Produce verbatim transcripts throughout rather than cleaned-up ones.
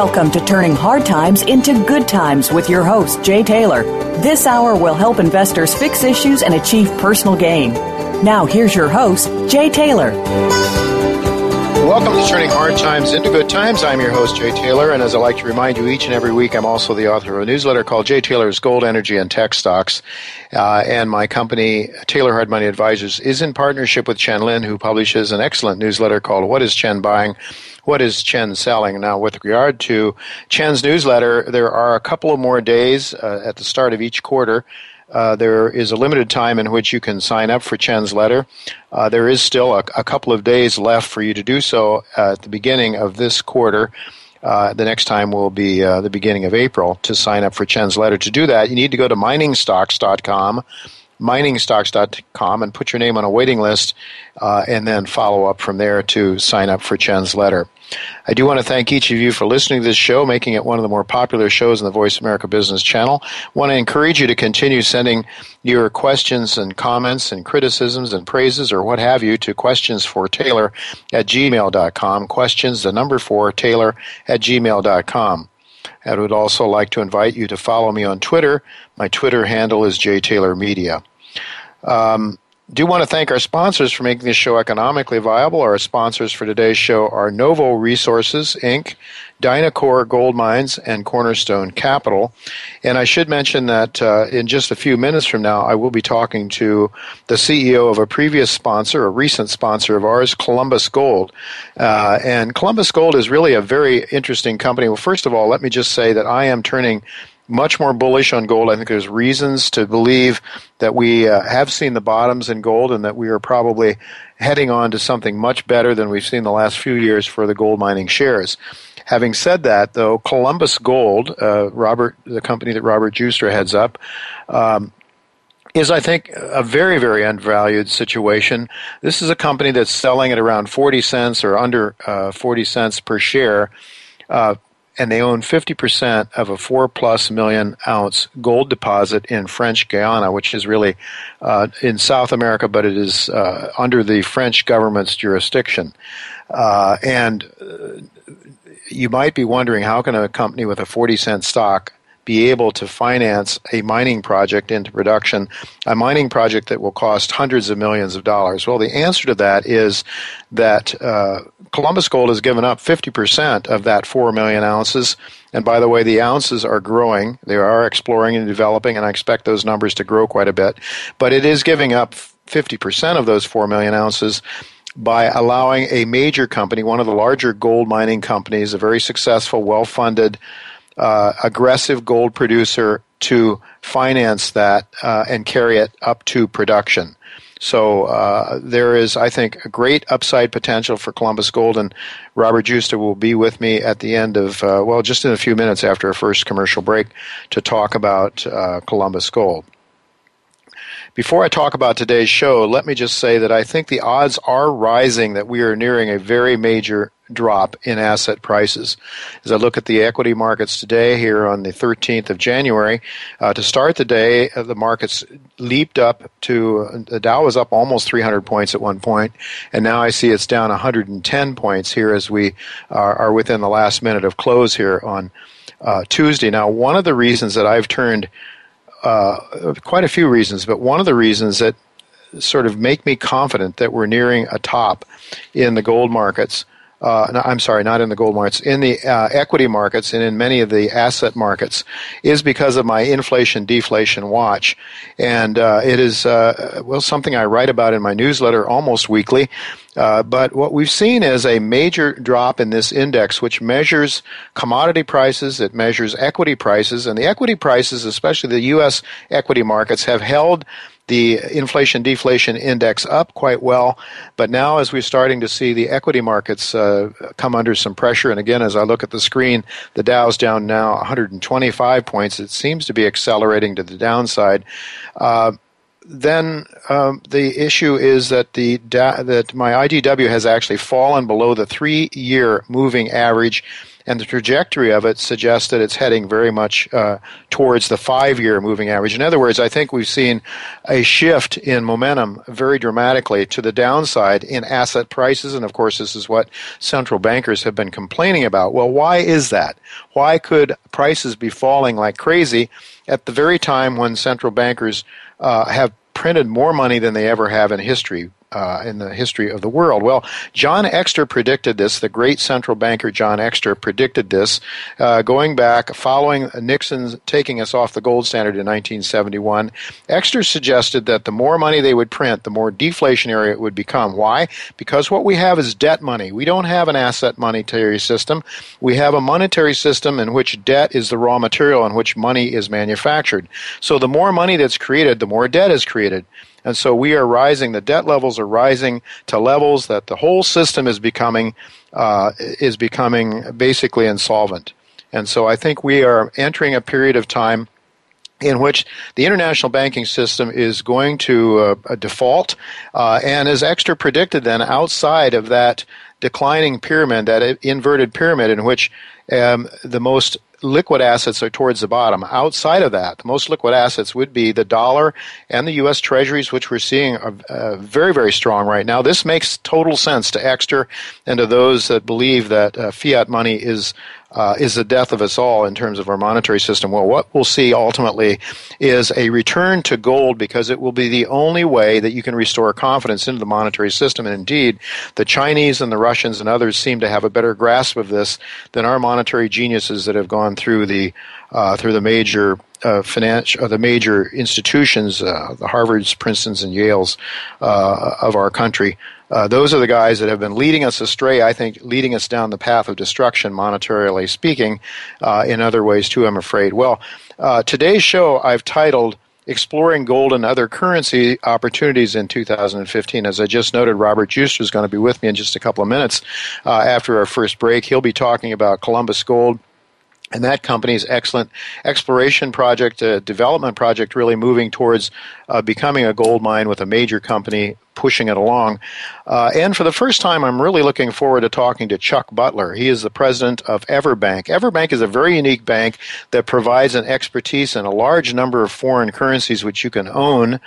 Welcome to Turning Hard Times into Good Times with your host, Jay Taylor. This hour will help investors fix issues and achieve personal gain. Now, here's your host, Jay Taylor. Welcome to Turning Hard Times into Good Times. I'm your host, Jay Taylor, and as I like to remind you each and every week, I'm also the author of a newsletter called Jay Taylor's Gold, Energy, and Tech Stocks. Uh, and my company, Taylor Hard Money Advisors, is in partnership with Chen Lin, who publishes an excellent newsletter called What is Chen Buying? What is Chen Selling? Now, with regard to Chen's newsletter, there are a couple of more days uh, at the start of each quarter. Uh, there is a limited time in which you can sign up for Chen's letter. Uh, there is still a, a couple of days left for you to do so uh, at the beginning of this quarter. Uh, the next time will be uh, the beginning of April to sign up for Chen's letter. To do that, you need to go to mining stocks dot com, mining stocks dot com, and put your name on a waiting list uh, and then follow up from there to sign up for Chen's letter. I do want to thank each of you for listening to this show, making it one of the more popular shows in the Voice America Business Channel. I want to encourage you to continue sending your questions and comments and criticisms and praises or what have you to questionsfortaylor at gmail dot com, questions, the number four, Taylor at gmail dot com. I would also like to invite you to follow me on Twitter. My Twitter handle is jtaylormedia. Um, do want to thank our sponsors for making this show economically viable. Our sponsors for today's show are Novo Resources, Incorporated, Dynacor Gold Mines, and Cornerstone Capital. And I should mention that uh, in just a few minutes from now, I will be talking to the C E O of a previous sponsor, a recent sponsor of ours, Columbus Gold. Uh, and Columbus Gold is really a very interesting company. Well, first of all, let me just say that I am turning much more bullish on gold. I think there's reasons to believe that we uh, have seen the bottoms in gold and that we are probably heading on to something much better than we've seen the last few years for the gold mining shares. Having said that, though, Columbus Gold, uh, Robert, the company that Robert Joustra heads up, um, is, I think, a very, very undervalued situation. This is a company that's selling at around forty cents or under uh, forty cents per share, uh, and they own fifty percent of a four plus million ounce gold deposit in French Guiana, which is really uh, in South America, but it is uh, under the French government's jurisdiction. Uh, and uh, you might be wondering, how can a company with a forty cent stock be able to finance a mining project into production, a mining project that will cost hundreds of millions of dollars? Well, the answer to that is that uh, Columbus Gold has given up fifty percent of that four million ounces. And by the way, the ounces are growing. They are exploring and developing, and I expect those numbers to grow quite a bit. But it is giving up fifty percent of those four million ounces by allowing a major company, one of the larger gold mining companies, a very successful, well-funded, Uh, aggressive gold producer to finance that uh, and carry it up to production. So uh, there is, I think, a great upside potential for Columbus Gold, and Robert Joustra will be with me at the end of, uh, well, just in a few minutes after our first commercial break to talk about uh, Columbus Gold. Before I talk about today's show, let me just say that I think the odds are rising that we are nearing a very major drop in asset prices. As I look at the equity markets today here on the thirteenth of January, uh, to start the day, uh, the markets leaped up to, uh, the Dow was up almost three hundred points at one point, and now I see it's down one hundred ten points here as we are, are within the last minute of close here on uh, Tuesday. Now, one of the reasons that I've turned Uh, quite a few reasons, but one of the reasons that sort of make me confident that we're nearing a top in the gold markets Uh, no, I'm sorry, not in the gold markets, in the uh, equity markets and in many of the asset markets is because of my inflation-deflation watch. And uh, it is, uh, well, something I write about in my newsletter almost weekly. Uh, but what we've seen is a major drop in this index, which measures commodity prices, it measures equity prices, and the equity prices, especially the U S equity markets, have held the inflation-deflation index up quite well, but now as we're starting to see the equity markets uh, come under some pressure, and again, as I look at the screen, the Dow's down now one hundred twenty-five points. It seems to be accelerating to the downside. Uh, then um, the issue is that the that my I D W has actually fallen below the three-year moving average, and the trajectory of it suggests that it's heading very much uh, towards the five-year moving average. In other words, I think we've seen a shift in momentum very dramatically to the downside in asset prices, and of course this is what central bankers have been complaining about. Well, why is that? Why could prices be falling like crazy at the very time when central bankers uh, have printed more money than they ever have in history? Uh, in the history of the world. Well, John Exter predicted this, the great central banker John Exter predicted this, uh, going back following Nixon's taking us off the gold standard in nineteen seventy-one. Exter suggested that the more money they would print, the more deflationary it would become. Why? Because what we have is debt money. We don't have an asset monetary system. We have a monetary system in which debt is the raw material in which money is manufactured. So the more money that's created, the more debt is created. And so we are rising, the debt levels are rising to levels that the whole system is becoming uh, is becoming basically insolvent. And so I think we are entering a period of time in which the international banking system is going to uh, default. Uh, and as Exter predicted then, outside of that declining pyramid, that inverted pyramid in which um, the most liquid assets are towards the bottom. Outside of that, the most liquid assets would be the dollar and the U S treasuries, which we're seeing are uh, very, very strong right now. This makes total sense to Exter and to those that believe that uh, fiat money is uh, is the death of us all in terms of our monetary system. Well, what we'll see ultimately is a return to gold because it will be the only way that you can restore confidence into the monetary system. And indeed, the Chinese and the Russians and others seem to have a better grasp of this than our monetary geniuses that have gone through the uh, through the major uh, financial, uh, the major institutions, uh, the Harvards, Princeton's, and Yales uh, of our country. Uh, those are the guys that have been leading us astray, I think, leading us down the path of destruction, monetarily speaking, uh, in other ways too, I'm afraid. Well, uh, today's show I've titled Exploring Gold and Other Currency Opportunities in two thousand fifteen. As I just noted, Robert Joustra is going to be with me in just a couple of minutes uh, after our first break. He'll be talking about Columbus Gold, and that company's excellent exploration project, uh, development project, really moving towards uh, becoming a gold mine with a major company pushing it along. Uh, and for the first time, I'm really looking forward to talking to Chuck Butler. He is the president of EverBank. EverBank is a very unique bank that provides an expertise in a large number of foreign currencies which you can own.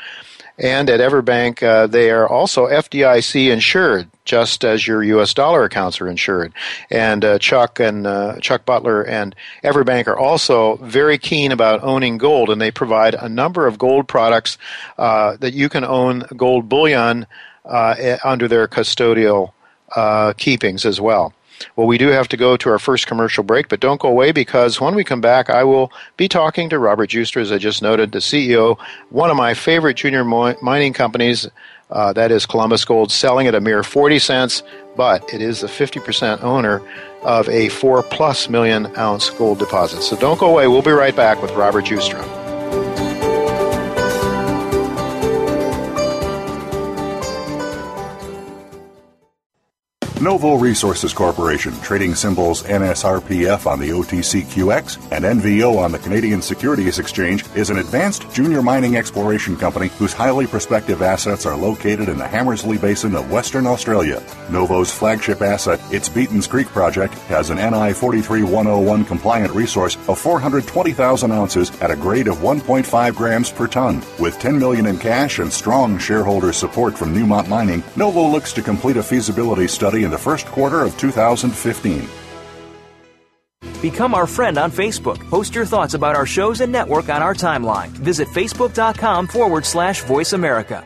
And at EverBank, uh, they are also F D I C insured, just as your U S dollar accounts are insured. And uh, Chuck and uh, Chuck Butler and EverBank are also very keen about owning gold, and they provide a number of gold products uh, that you can own gold bullion uh, under their custodial uh, keepings as well. Well, we do have to go to our first commercial break, but don't go away because when we come back, I will be talking to Robert Joustra, as I just noted, the C E O, one of my favorite junior mining companies, uh, that is Columbus Gold, selling at a mere forty cents, but it is a fifty percent owner of a four-plus million ounce gold deposit. So don't go away. We'll be right back with Robert Joustra. Novo Resources Corporation, trading symbols N S R P F on the O T C Q X and N V O on the Canadian Securities Exchange, is an advanced junior mining exploration company whose highly prospective assets are located in the Hammersley Basin of Western Australia. Novo's flagship asset, its Beatons Creek project, has an N I forty-three one oh one compliant resource of four hundred twenty thousand ounces at a grade of one point five grams per ton. With ten million dollars in cash and strong shareholder support from Newmont Mining, Novo looks to complete a feasibility study in the first quarter of two thousand fifteen. Become our friend on Facebook. Post your thoughts about our shows and network on our timeline. Visit facebook.com forward slash Voice America.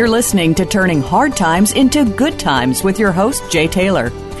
You're listening to Turning Hard Times into Good Times with your host, Jay Taylor. If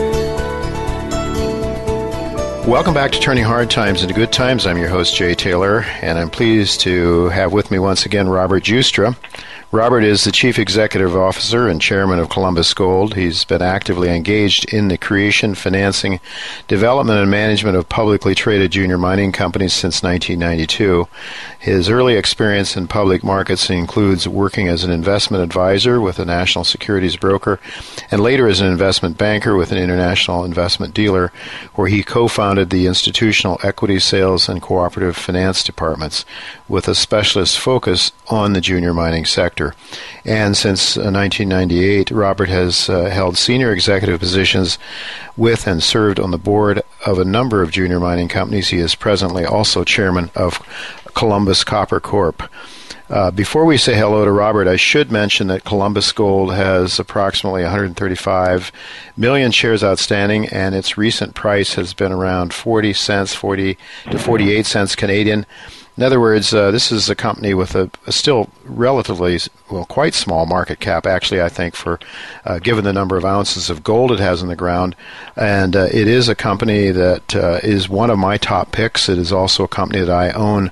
Welcome back to Turning Hard Times into Good Times. I'm your host, Jay Taylor, and I'm pleased to have with me once again Robert Joustra. Robert is the Chief Executive Officer and Chairman of Columbus Gold. He's been actively engaged in the creation, financing, development, and management of publicly traded junior mining companies since nineteen ninety-two. His early experience in public markets includes working as an investment advisor with a national securities broker and later as an investment banker with an international investment dealer, where he co-founded the Institutional Equity Sales and Cooperative Finance Departments with a specialist focus on the junior mining sector. And since nineteen ninety-eight, Robert has uh, held senior executive positions with and served on the board of a number of junior mining companies. He is presently also chairman of Columbus Copper Corp. Uh, before we say hello to Robert, I should mention that Columbus Gold has approximately one hundred thirty-five million shares outstanding, and its recent price has been around forty cents, forty to forty-eight cents Canadian. In other words, uh, this is a company with a, a still relatively, well, quite small market cap, actually, I think, for uh, given the number of ounces of gold it has in the ground. And uh, it is a company that uh, is one of my top picks. It is also a company that I own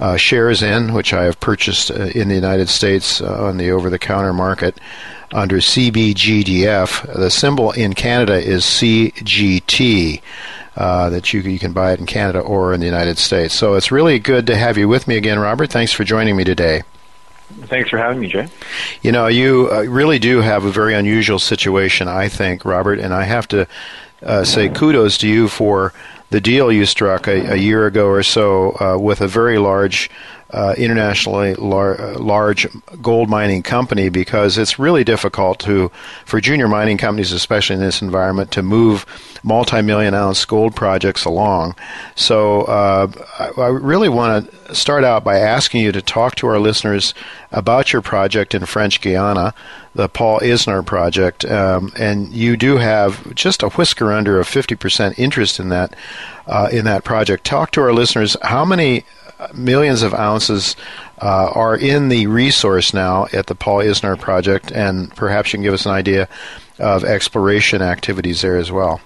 uh, shares in, which I have purchased uh, in the United States uh, on the over-the-counter market under C B G D F. The symbol in Canada is C G T. Uh, that you, you can buy it in Canada or in the United States. So it's really good to have you with me again, Robert. Thanks for joining me today. Thanks for having me, Jay. You know, you uh, really do have a very unusual situation, I think, Robert, and I have to uh, say kudos to you for the deal you struck a, a year ago or so uh, with a very large Uh, internationally lar- large gold mining company, because it's really difficult to for junior mining companies, especially in this environment, to move multi-million ounce gold projects along. So uh, I, I really want to start out by asking you to talk to our listeners about your project in French Guiana, the Paul Isnard project, um, and you do have just a whisker under a fifty percent interest in that uh, in that project. Talk to our listeners. How many millions of ounces uh, are in the resource now at the Paul Isnard project, and perhaps you can give us an idea of exploration activities there as well.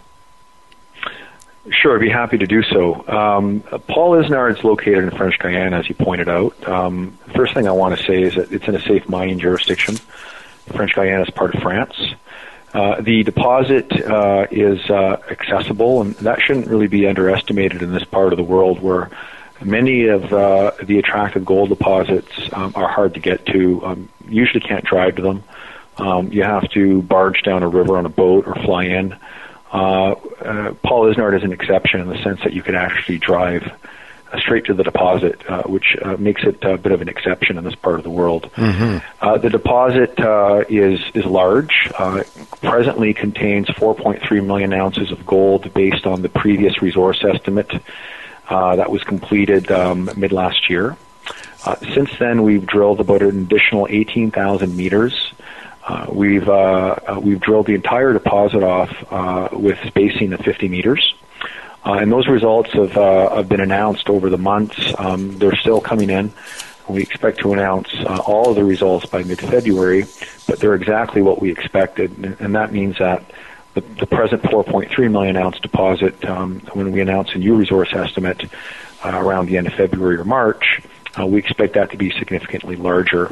Sure, I'd be happy to do so. Um, Paul Isnard is located in French Guiana, as you pointed out. Um, the first thing I want to say is that it's in a safe mining jurisdiction. French Guiana is part of France. Uh, the deposit uh, is uh, accessible, and that shouldn't really be underestimated in this part of the world where many of uh, the attractive gold deposits um, are hard to get to. Um, usually can't drive to them. Um, you have to barge down a river on a boat or fly in. Uh, uh, Paul Isnard is an exception in the sense that you can actually drive uh, straight to the deposit, uh, which uh, makes it a bit of an exception in this part of the world. Mm-hmm. Uh, the deposit uh, is, is large. Uh, presently contains four point three million ounces of gold based on the previous resource estimate. Uh, that was completed um, mid last year. Uh, since then, we've drilled about an additional eighteen thousand meters. Uh, we've uh, we've drilled the entire deposit off uh, with spacing of fifty meters, uh, and those results have uh, have been announced over the months. Um, they're still coming in. We expect to announce uh, all of the results by mid-February, but they're exactly what we expected, and that means that The, the present four point three million ounce deposit, um, when we announce a new resource estimate uh, around the end of February or March, uh, we expect that to be significantly larger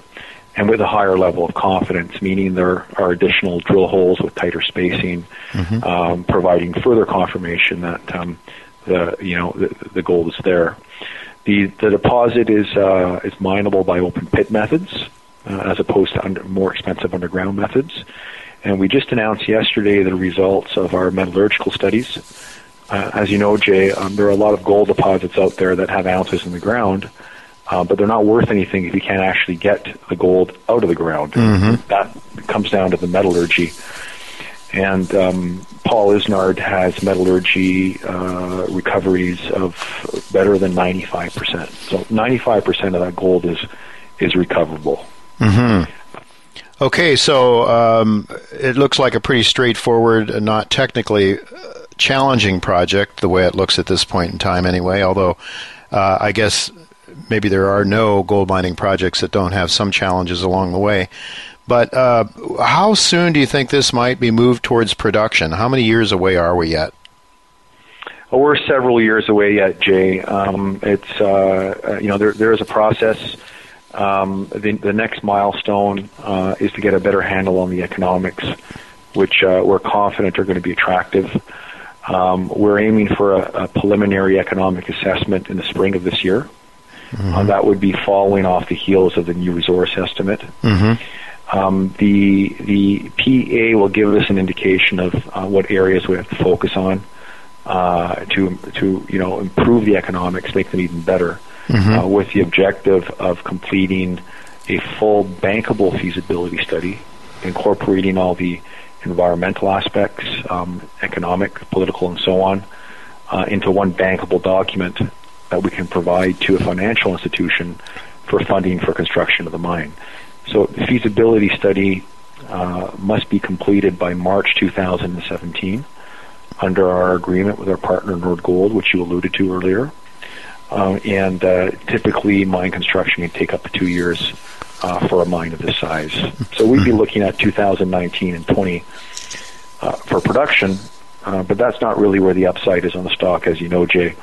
and with a higher level of confidence, meaning there are additional drill holes with tighter spacing, mm-hmm. um, providing further confirmation that um, the you know the, the gold is there. The the deposit is uh, is mineable by open pit methods uh, as opposed to under, more expensive underground methods. And we just announced yesterday the results of our metallurgical studies. Uh, as you know, Jay, um, there are a lot of gold deposits out there that have ounces in the ground, uh, but they're not worth anything if you can't actually get the gold out of the ground. Mm-hmm. That comes down to the metallurgy. And um, Paul Isnard has metallurgy uh, recoveries of better than ninety-five percent. So ninety-five percent of that gold is is recoverable. Mm-hmm. Okay, so um, it looks like a pretty straightforward, not technically challenging project, the way it looks at this point in time anyway, although uh, I guess maybe there are no gold mining projects that don't have some challenges along the way. But uh, how soon do you think this might be moved towards production? How many years away are we yet? Well, we're several years away yet, Jay. Um, it's uh, you know there there is a process. Um, the, the next milestone uh, is to get a better handle on the economics, which uh, we're confident are going to be attractive. Um, we're aiming for a, a preliminary economic assessment in the spring of this year. Mm-hmm. Uh, that would be following off the heels of the new resource estimate. Mm-hmm. Um, the the P E A will give us an indication of uh, what areas we have to focus on uh, to to you know improve the economics, make them even better, mm-hmm. uh, with the objective of completing a full bankable feasibility study, incorporating all the environmental aspects, um, economic, political, and so on, uh, into one bankable document that we can provide to a financial institution for funding for construction of the mine. So the feasibility study uh, must be completed by March two thousand seventeen under our agreement with our partner Nordgold, which you alluded to earlier. Um, and uh, typically mine construction can take up to two years uh, for a mine of this size. So we'd be looking at two thousand nineteen and twenty uh, for production, uh, but that's not really where the upside is on the stock, as you know, Jay.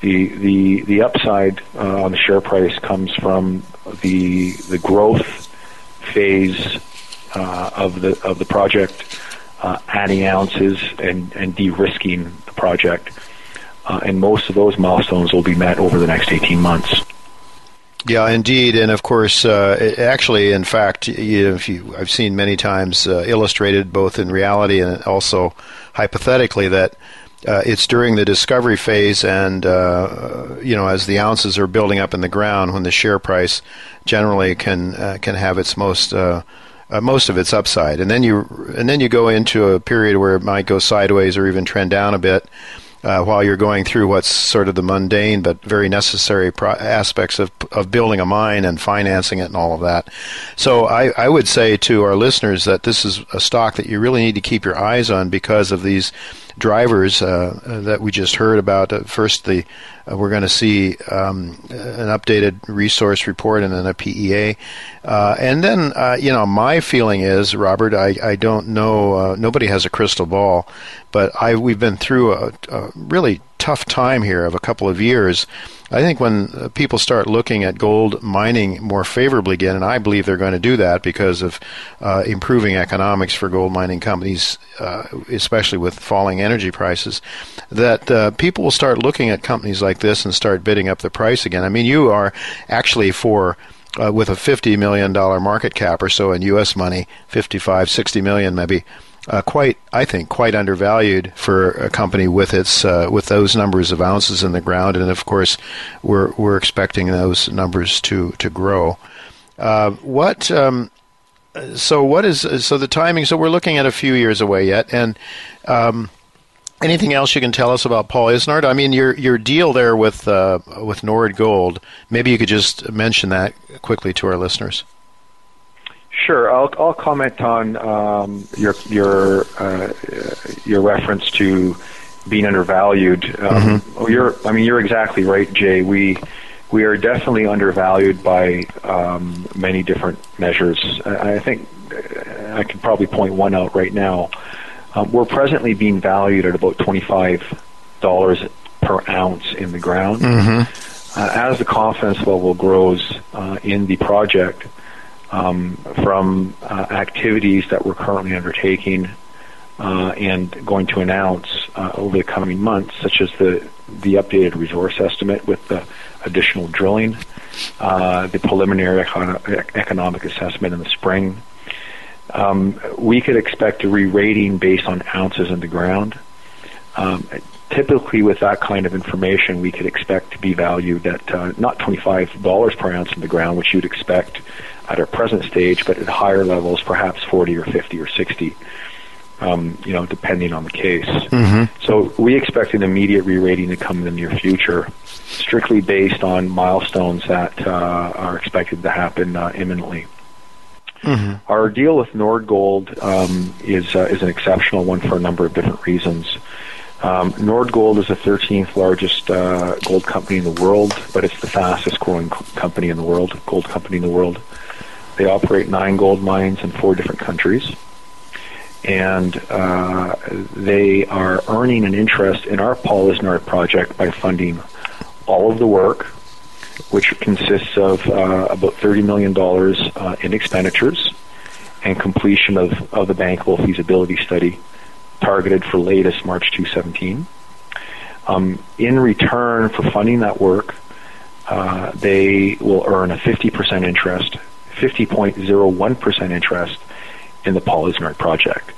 The the the upside uh, on the share price comes from the the growth phase uh, of the of the project, uh, adding ounces and, and de-risking the project, uh, and most of those milestones will be met over the next eighteen months. Yeah, indeed, and of course, uh, it actually, in fact, you, if you, I've seen many times uh, illustrated both in reality and also hypothetically that. Uh, it's during the discovery phase and, uh, you know, as the ounces are building up in the ground when the share price generally can uh, can have its most uh, uh, most of its upside. And then you and then you go into a period where it might go sideways or even trend down a bit uh, while you're going through what's sort of the mundane but very necessary pro- aspects of, of building a mine and financing it and all of that. So I, I would say to our listeners that this is a stock that you really need to keep your eyes on because of these drivers uh, that we just heard about. Uh, first, the uh, we're going to see um, an updated resource report and then a P E A, uh, and then uh, you know my feeling is, Robert, I, I don't know. Uh, nobody has a crystal ball, but I we've been through a, a really tough time here of a couple of years. I think when people start looking at gold mining more favorably again, and I believe they're going to do that because of uh, improving economics for gold mining companies, uh, especially with falling energy prices, that uh, people will start looking at companies like this and start bidding up the price again. I mean, you are actually for... Uh, with a fifty million dollars market cap or so in U S money, fifty-five, sixty million maybe, uh, quite, I think, quite undervalued for a company with its uh, with those numbers of ounces in the ground. And of course, we're we're expecting those numbers to to grow. Uh, what um, so what is so the timing? So we're looking at a few years away yet, and. Um, Anything else you can tell us about Paul Isnard? I mean, your your deal there with uh, with Nordgold. Maybe you could just mention that quickly to our listeners. Sure, I'll I'll comment on um, your your uh, your reference to being undervalued. Um, mm-hmm. oh, you're I mean, you're exactly right, Jay. We we are definitely undervalued by um, many different measures. I, I think I could probably point one out right now. Um, we're presently being valued at about twenty-five dollars per ounce in the ground. Mm-hmm. Uh, as the confidence level grows uh, in the project um, from uh, activities that we're currently undertaking uh, and going to announce uh, over the coming months, such as the, the updated resource estimate with the additional drilling, uh, the preliminary econ- economic assessment in the spring, Um, we could expect a re-rating based on ounces in the ground. Um, typically, with that kind of information, we could expect to be valued at uh, not twenty-five dollars per ounce in the ground, which you'd expect at our present stage, but at higher levels, perhaps forty or fifty or sixty. um, you know, depending on the case. Mm-hmm. So we expect an immediate re-rating to come in the near future, strictly based on milestones that uh, are expected to happen uh, imminently. Mm-hmm. Our deal with Nordgold um, is uh, is an exceptional one for a number of different reasons. Um, Nordgold is the thirteenth largest uh, gold company in the world, but it's the fastest growing co- company in the world, gold company in the world. They operate nine gold mines in four different countries, and uh, they are earning an interest in our Paul Isnard project by funding all of the work, which consists of uh, about thirty million dollars uh, in expenditures and completion of, of the bankable feasibility study, targeted for latest March twenty seventeen. Um, in return for funding that work, uh, they will earn a fifty percent interest, fifty point zero one percent interest in the Paul Isnard project.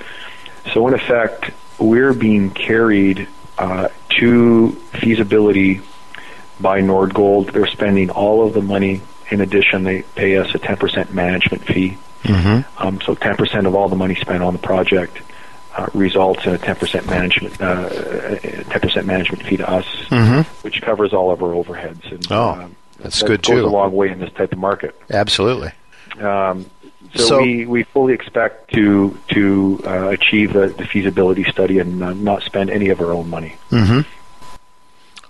So in effect, we're being carried uh, to feasibility by Nordgold. They're spending all of the money. In addition, they pay us a ten percent management fee. Mm-hmm. Um, so ten percent of all the money spent on the project Uh, results in a ten percent management uh, ten percent management fee to us, mm-hmm. which covers all of our overheads. And, oh, um, that's that good goes too. Goes a long way in this type of market. Absolutely. Um, so so we, we fully expect to to uh, achieve the, the feasibility study and uh, not spend any of our own money. Mm-hmm.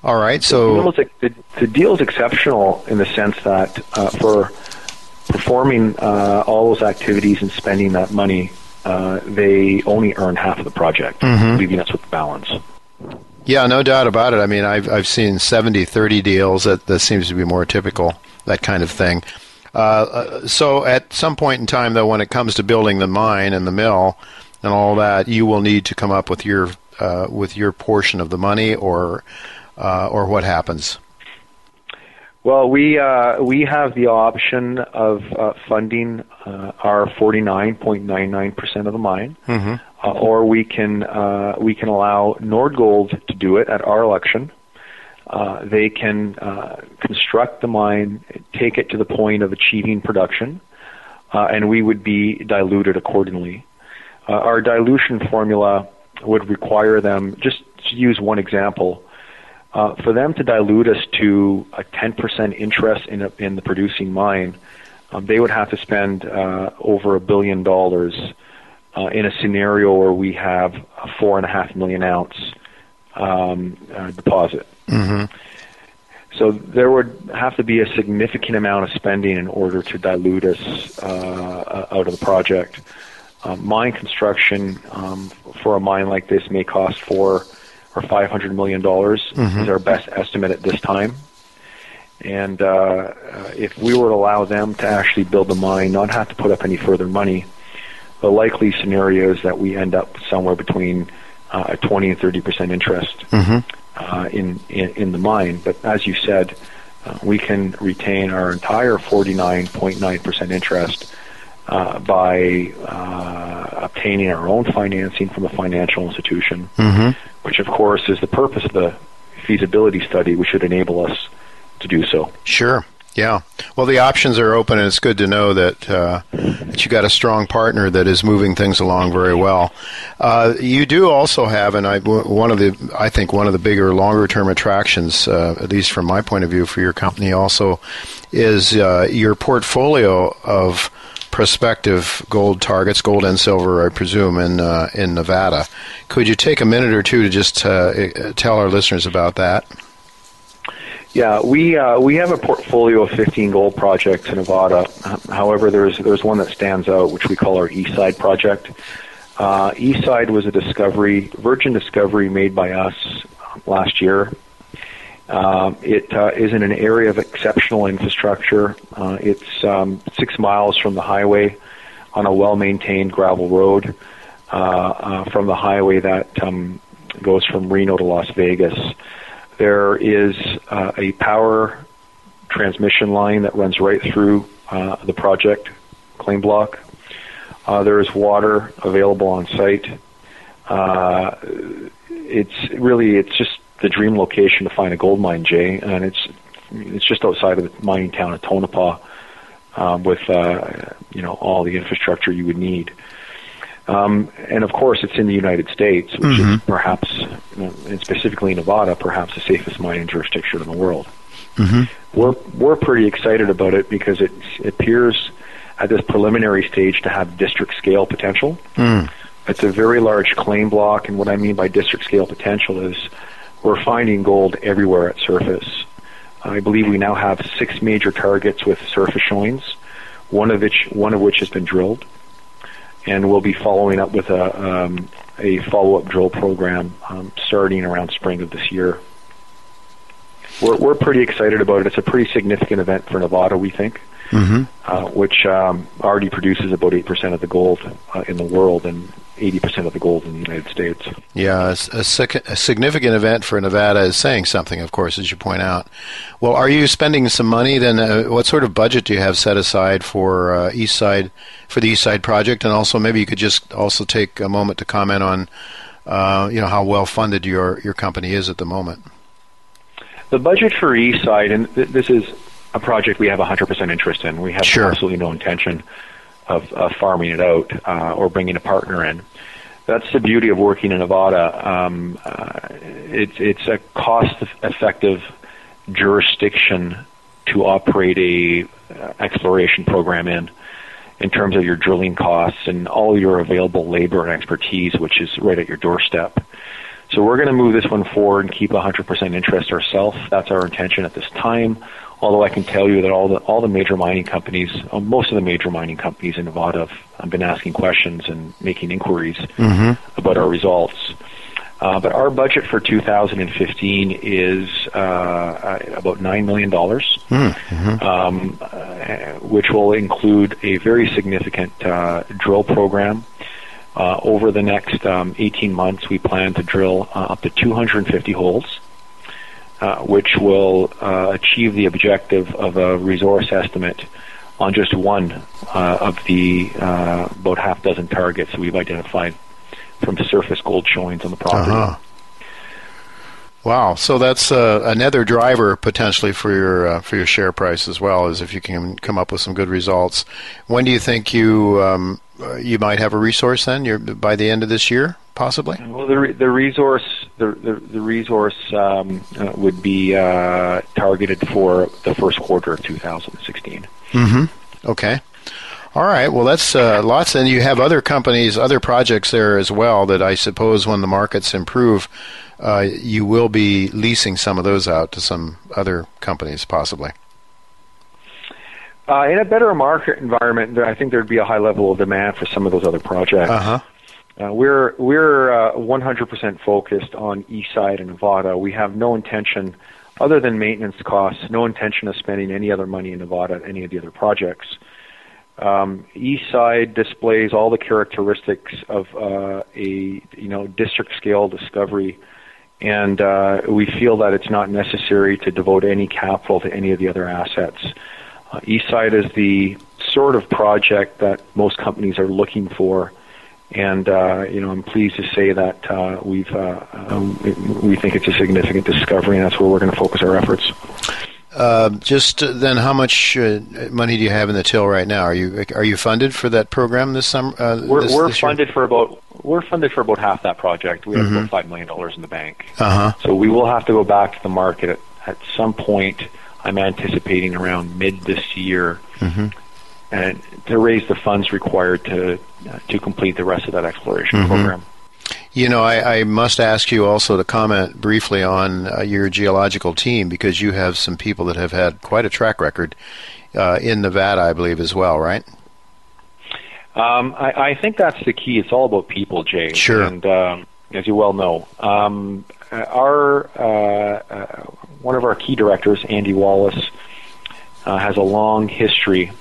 All right. So the deal, is, the deal is exceptional in the sense that uh, for performing uh, all those activities and spending that money, Uh, they only earn half of the project, mm-hmm. leaving us with the balance. Yeah, no doubt about it. I mean, I've I've seen seventy thirty deals. That, that seems to be more typical, that kind of thing. Uh, so at some point in time, though, when it comes to building the mine and the mill and all that, you will need to come up with your uh, with your portion of the money, or uh, or what happens? Well, we uh, we have the option of uh, funding uh, our forty-nine point nine nine percent of the mine, mm-hmm. uh, or we can uh, we can allow Nordgold to do it at our election. Uh, they can uh, construct the mine, take it to the point of achieving production, uh, and we would be diluted accordingly. Uh, our dilution formula would require them, just to use one example, Uh, for them to dilute us to a ten percent interest in a, in the producing mine, um, they would have to spend uh, over a billion dollars uh, in a scenario where we have a four and a half million ounce um, uh, deposit. Mm-hmm. So there would have to be a significant amount of spending in order to dilute us uh, out of the project. Uh, mine construction um, for a mine like this may cost four. Or five hundred million dollars mm-hmm. is our best estimate at this time. And uh, if we were to allow them to actually build the mine, not have to put up any further money, the likely scenario is that we end up somewhere between uh, a twenty and thirty percent interest mm-hmm. uh, in, in in the mine. But as you said, uh, we can retain our entire forty-nine point nine percent interest uh, by uh, obtaining our own financing from a financial institution. Mm-hmm. Which, of course, is the purpose of the feasibility study, which should enable us to do so. Sure. Yeah. Well, the options are open, and it's good to know that, uh, that you got a strong partner that is moving things along very well. Uh, you do also have, and I, one of the, I think one of the bigger, longer-term attractions, uh, at least from my point of view, for your company also, is uh, your portfolio of prospective gold targets, gold and silver, I presume, in uh, in Nevada. Could you take a minute or two to just uh, tell our listeners about that? Yeah, we uh, we have a portfolio of fifteen gold projects in Nevada. However, there's there's one that stands out, which we call our Eastside project. Uh, Eastside was a discovery, virgin discovery made by us last year. Um, it uh, is in an area of exceptional infrastructure. Uh, it's um, six miles from the highway on a well-maintained gravel road uh, uh, from the highway that um, goes from Reno to Las Vegas. There is uh, a power transmission line that runs right through uh, the project claim block. Uh, there is water available on site. Uh, it's really, it's just the dream location to find a gold mine, Jay, and it's it's just outside of the mining town of Tonopah, um, with uh, you know all the infrastructure you would need. Um, and, of course, it's in the United States, which mm-hmm. is perhaps, you know, and specifically Nevada, perhaps the safest mining jurisdiction in the world. Mm-hmm. We're we're pretty excited about it because it appears at this preliminary stage to have district-scale potential. Mm. It's a very large claim block, and what I mean by district-scale potential is we're finding gold everywhere at surface. I believe we now have six major targets with surface showings, one of which one of which has been drilled. And we'll be following up with a um, a follow-up drill program um, starting around spring of this year. We're we're pretty excited about it. It's a pretty significant event for Nevada, we think, mm-hmm. uh, which um, already produces about eight percent of the gold uh, in the world and eighty percent of the gold in the United States. Yeah, a, a, sic- a significant event for Nevada is saying something, of course, as you point out. Well, are you spending some money then? Uh, what sort of budget do you have set aside for uh, Eastside, for the Eastside project? And also, maybe you could just also take a moment to comment on, uh, you know, how well funded your your company is at the moment. The budget for Eastside, and th- this is a project we have one hundred percent interest in. We have sure. absolutely no intention Of, of farming it out uh, or bringing a partner in. That's the beauty of working in Nevada. Um, uh, it's it's a cost-effective jurisdiction to operate a uh, exploration program in, in terms of your drilling costs and all your available labor and expertise, which is right at your doorstep. So we're going to move this one forward and keep one hundred percent interest ourselves. That's our intention at this time. Although I can tell you that all the all the major mining companies, most of the major mining companies in Nevada, have, have been asking questions and making inquiries mm-hmm. about our results. Uh, but our budget for two thousand fifteen is uh, about nine million dollars, mm-hmm. um, uh, which will include a very significant uh, drill program. Uh, over the next um, eighteen months, we plan to drill uh, up to two hundred fifty holes. Uh, which will uh, achieve the objective of a resource estimate on just one uh, of the uh, about half dozen targets that we've identified from surface gold showings on the property. Uh-huh. Wow! So that's uh, another driver potentially for your uh, for your share price as well, is if you can come up with some good results. When do you think you um, you might have a resource then? You're, by the end of this year, possibly? Well, the re- the resource the the, the resource um, uh, would be uh, targeted for the first quarter of two thousand sixteen. Mm-hmm. Okay. All right. Well, that's uh, lots, and you have other companies, other projects there as well. That I suppose when the markets improve, uh, you will be leasing some of those out to some other companies, possibly. Uh, in a better market environment, I think there'd be a high level of demand for some of those other projects. Uh-huh. Uh, we're we're uh, one hundred percent focused on Eastside and Nevada. We have no intention, other than maintenance costs, no intention of spending any other money in Nevada at any of the other projects. Um, Eastside displays all the characteristics of uh, a you know district scale discovery, and uh, we feel that it's not necessary to devote any capital to any of the other assets. Uh, Eastside is the sort of project that most companies are looking for. And uh, you know, I'm pleased to say that uh, we've uh, um, we think it's a significant discovery, and that's where we're going to focus our efforts. Uh, just then, how much uh, money do you have in the till right now? Are you are you funded for that program this summer? Uh, we're this, we're this funded year? for about we're funded for about half that project. We have mm-hmm. about five million dollars in the bank. Uh huh. So we will have to go back to the market at, at some point. I'm anticipating around mid this year. Mm-hmm. And to raise the funds required to uh, to complete the rest of that exploration mm-hmm. program. You know, I, I must ask you also to comment briefly on uh, your geological team, because you have some people that have had quite a track record uh, in Nevada, I believe, as well, right? Um, I, I think that's the key. It's all about people, Jay. Sure. And um, as you well know, um, our uh, uh, one of our key directors, Andy Wallace, uh, has a long history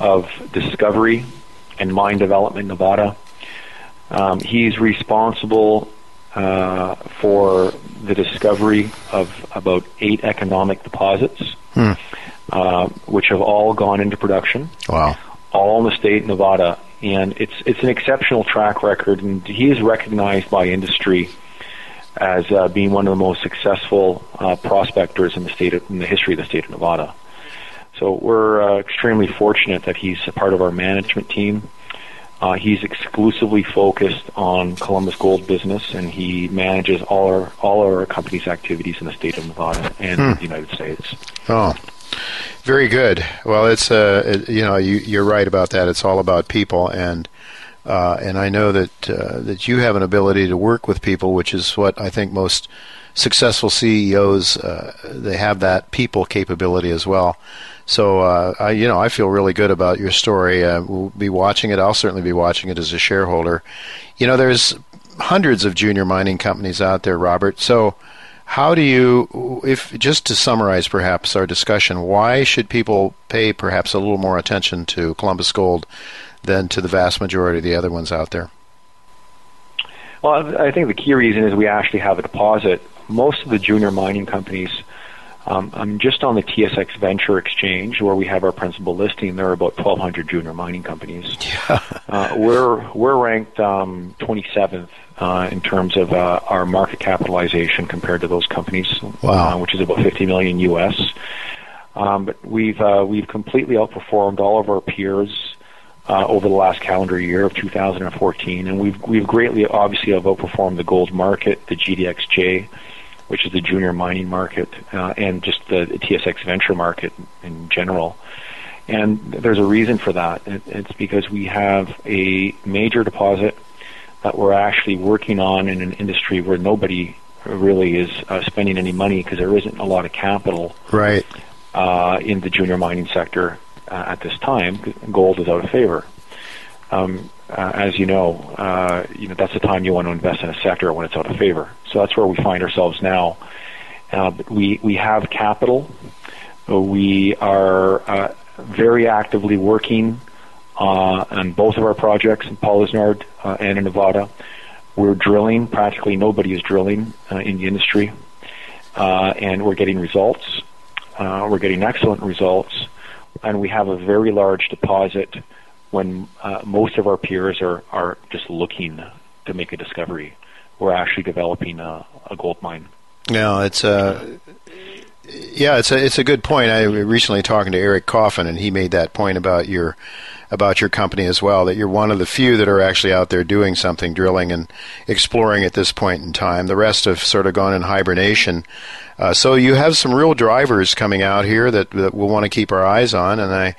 of discovery and mine development in Nevada. Um, he's responsible uh, for the discovery of about eight economic deposits, hmm. uh, which have all gone into production. Wow! All in the state of Nevada, and it's it's an exceptional track record. And he is recognized by industry as uh, being one of the most successful uh, prospectors in the state of, in the history of the state of Nevada. So we're uh, extremely fortunate that he's a part of our management team. Uh, he's exclusively focused on Columbus Gold business, and he manages all our all our company's activities in the state of Nevada and hmm. the United States. Oh, very good. Well, it's uh, it, you know, you, you're right about that. It's all about people, and uh, and I know that uh, that you have an ability to work with people, which is what I think most successful C E Os uh, they have, that people capability as well. So, uh, I, you know, I feel really good about your story. Uh, we'll be watching it. I'll certainly be watching it as a shareholder. You know, there's hundreds of junior mining companies out there, Robert. So how do you, if just to summarize perhaps our discussion, why should people pay perhaps a little more attention to Columbus Gold than to the vast majority of the other ones out there? Well, I think the key reason is we actually have a deposit. Most of the junior mining companies, Um, I'm just on the T S X Venture Exchange, where we have our principal listing. There are about twelve hundred junior mining companies. Yeah. Uh, we're we're ranked um, twenty-seventh uh, in terms of uh, our market capitalization compared to those companies. Wow. Uh, which is about fifty million U S. Um, but we've uh, we've completely outperformed all of our peers uh, over the last calendar year of two thousand fourteen, and we've we've greatly, obviously, have outperformed the gold market, the G D X J, which is the junior mining market, uh, and just the T S X venture market in general. And there's a reason for that. It, it's because we have a major deposit that we're actually working on in an industry where nobody really is uh, spending any money, because there isn't a lot of capital right uh, in the junior mining sector uh, at this time. Gold is out of favor. Um, uh, as you know, uh, you know, that's the time you want to invest in a sector when it's out of favor. So that's where we find ourselves now. Uh, but we, we have capital. We are uh, very actively working uh, on both of our projects in Paul Isnard uh, and in Nevada. We're drilling. Practically nobody is drilling uh, in the industry. Uh, and we're getting results. Uh, we're getting excellent results. And we have a very large deposit when uh, most of our peers are, are just looking to make a discovery. We're actually developing a, a gold mine. No, it's a yeah, it's a it's a good point. I was recently talking to Eric Coffin, and he made that point about your about your company as well. That you're one of the few that are actually out there doing something, drilling and exploring at this point in time. The rest have sort of gone in hibernation. Uh, so you have some real drivers coming out here that, that we'll want to keep our eyes on. And I,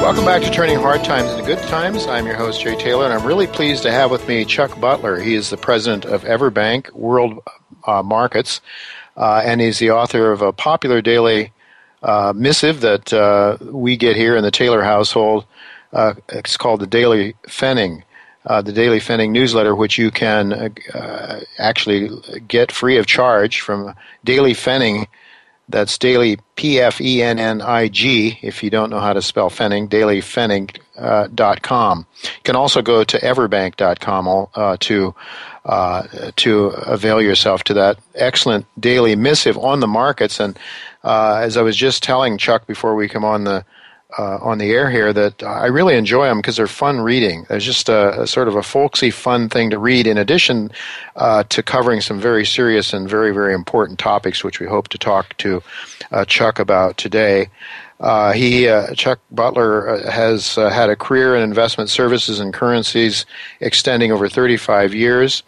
Welcome back to Turning Hard Times into Good Times. I'm your host, Jay Taylor, and I'm really pleased to have with me Chuck Butler. He is the president of EverBank World uh, Markets, uh, and he's the author of a popular daily uh, missive that uh, we get here in the Taylor household. Uh, it's called the Daily Pfennig, uh, the Daily Pfennig newsletter, which you can uh, actually get free of charge from Daily Pfennig. That's Daily P F E N N I G, if you don't know how to spell Pfennig, daily pfennig dot com. Uh, you can also go to everbank dot com uh, to uh, to avail yourself to that excellent daily missive on the markets. And uh, as I was just telling Chuck before we come on the uh, on the air here, that I really enjoy them because they're fun reading. There's just a, a sort of a folksy, fun thing to read in addition uh, to covering some very serious and very, very important topics, which we hope to talk to uh, Chuck about today. Uh, he, uh, Chuck Butler has uh, had a career in investment services and currencies extending over thirty-five years.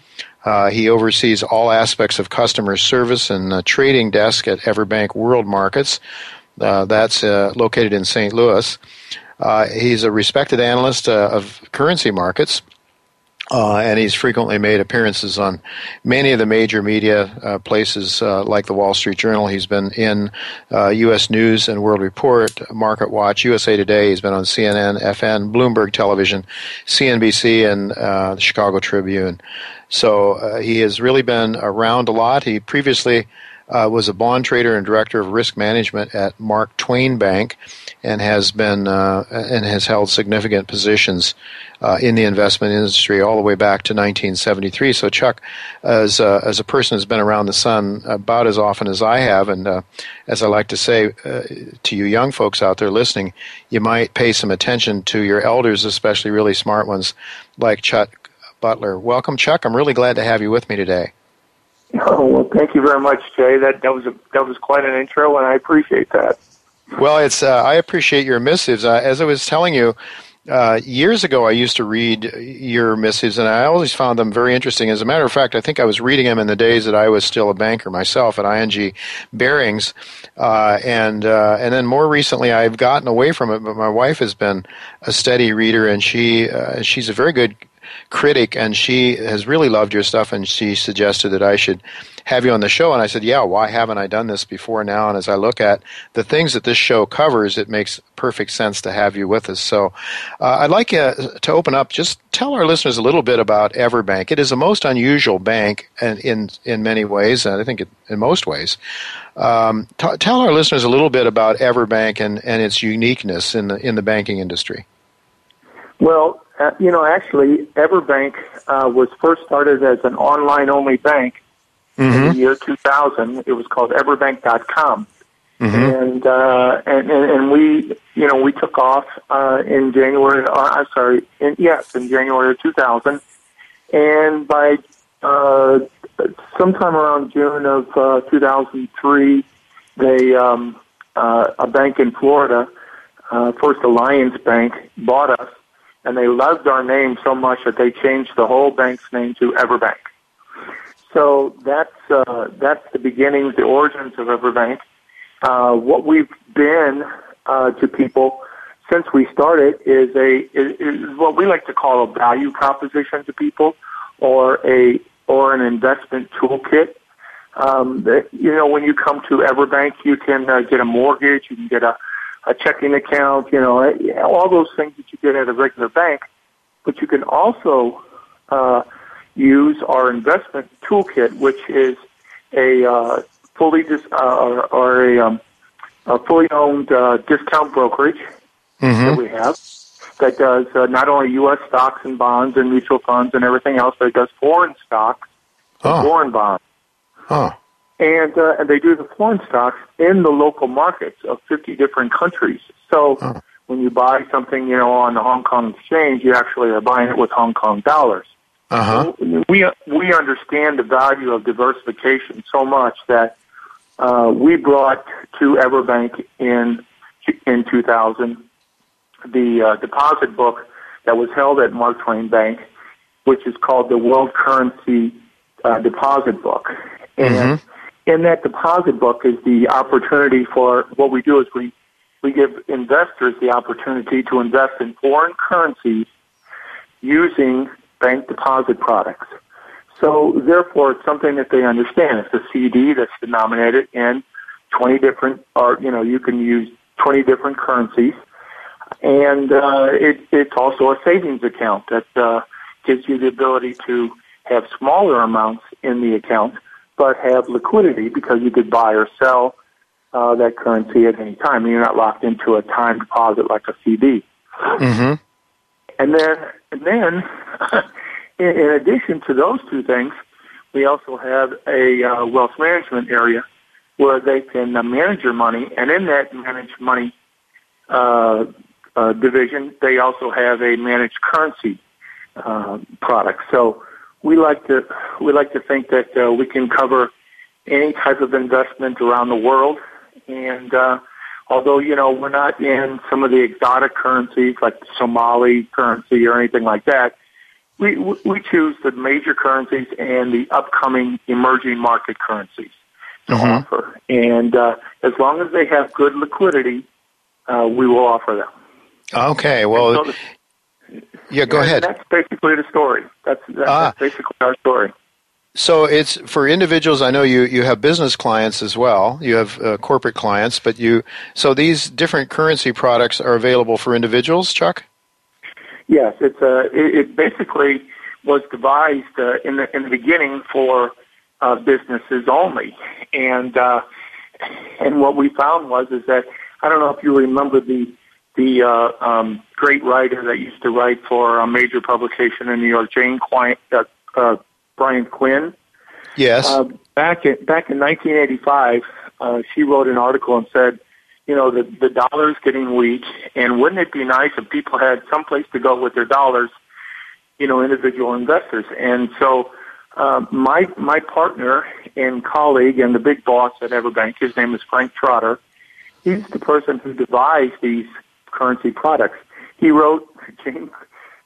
Uh, he oversees all aspects of customer service and the trading desk at EverBank World Markets. Uh, that's uh, located in Saint Louis. Uh, he's a respected analyst uh, of currency markets, uh, and he's frequently made appearances on many of the major media uh, places uh, like the Wall Street Journal. He's been in uh, U S News and World Report, Market Watch, U S A Today. He's been on C N N, F N, Bloomberg Television, C N B C, and uh, the Chicago Tribune. So uh, he has really been around a lot. He previously Uh, was a bond trader and director of risk management at Mark Twain Bank, and has been uh, and has held significant positions uh, in the investment industry all the way back to nineteen seventy-three. So Chuck, as uh, as a person who's been around the sun about as often as I have, and uh, as I like to say uh, to you young folks out there listening, you might pay some attention to your elders, especially really smart ones like Chuck Butler. Welcome, Chuck. I'm really glad to have you with me today. Oh, well, thank you very much, Jay. That that was a, that was quite an intro, and I appreciate that. Well, it's uh, I appreciate your missives. Uh, as I was telling you, uh, years ago, I used to read your missives, and I always found them very interesting. As a matter of fact, I think I was reading them in the days that I was still a banker myself at I N G Bearings, uh, and uh, and then more recently, I've gotten away from it. But my wife has been a steady reader, and she uh, she's a very good critic, and she has really loved your stuff, and she suggested that I should have you on the show, and I said, yeah, why haven't I done this before now? And as I look at the things that this show covers, it makes perfect sense to have you with us. So uh, I'd like uh, to open up, just tell our listeners a little bit about EverBank. It is the most unusual bank in in, in many ways, and I think it, in most ways. Um, t- tell our listeners a little bit about EverBank and, and its uniqueness in the in the banking industry. Well, Uh, you know, actually, EverBank uh, was first started as an online-only bank mm-hmm. in the year two thousand. It was called everbank dot com, mm-hmm. and, uh, and and and we, you know, we took off uh, in January. Uh, I'm sorry, in, yes, in January of two thousand, and by uh, sometime around June of uh, two thousand three, they um, uh, a bank in Florida, uh, First Alliance Bank, bought us. And they loved our name so much that they changed the whole bank's name to EverBank. So that's uh, that's the beginnings, the origins of EverBank. Uh, what we've been uh, to people since we started is a is, is what we like to call a value proposition to people, or a or an investment toolkit. Um, that, you know, when you come to EverBank, you can uh, get a mortgage, you can get a a checking account, you know, all those things that you get at a regular bank. But you can also uh, use our investment toolkit, which is a uh, fully dis- uh, or, or a, um, a fully owned uh, discount brokerage mm-hmm. that we have that does uh, not only U S stocks and bonds and mutual funds and everything else, but it does foreign stocks and oh. foreign bonds. Oh. And, uh, and they do the foreign stocks in the local markets of fifty different countries. So when you buy something, you know, on the Hong Kong exchange, you actually are buying it with Hong Kong dollars. Uh-huh. So we we understand the value of diversification so much that uh, we brought to EverBank in in two thousand the uh, deposit book that was held at Mark Twain Bank, which is called the World Currency uh, Deposit Book. And mm-hmm. in that deposit book is the opportunity for, what we do is we, we give investors the opportunity to invest in foreign currencies using bank deposit products. So therefore, it's something that they understand. It's a C D that's denominated in twenty different, or, you know, you can use twenty different currencies. And uh, it, it's also a savings account that uh, gives you the ability to have smaller amounts in the account, but have liquidity because you could buy or sell uh, that currency at any time. And you're not locked into a time deposit like a C D. Mm-hmm. And then, and then in, in addition to those two things, we also have a uh, wealth management area where they can uh, manage your money. And in that manage money uh, uh, division, they also have a managed currency uh, product. So we like to we like to think that uh, we can cover any type of investment around the world. And uh, although, you know, we're not in some of the exotic currencies like the Somali currency or anything like that, we we choose the major currencies and the upcoming emerging market currencies to mm-hmm. offer. And uh, as long as they have good liquidity, uh, we will offer them. Okay, well... So the, yeah, go yeah, ahead. That's basically the story. That's, that's, ah. that's basically our story. So it's for individuals. I know you, you have business clients as well. You have uh, corporate clients, but you so these different currency products are available for individuals, Chuck? Yes, it's a. Uh, it, it basically was devised uh, in the in the beginning for uh, businesses only, and uh, and what we found was is that I don't know if you remember the the uh, um, great writer that used to write for a major publication in New York, Jane Quine, uh, uh, Brian Quinn. Yes. Uh, back in back in nineteen eighty-five, uh, she wrote an article and said, you know, the, the dollar is getting weak, and wouldn't it be nice if people had someplace to go with their dollars, you know, individual investors. And so uh, my my partner and colleague and the big boss at EverBank, his name is Frank Trotter, he's the person who devised these currency products. He wrote James,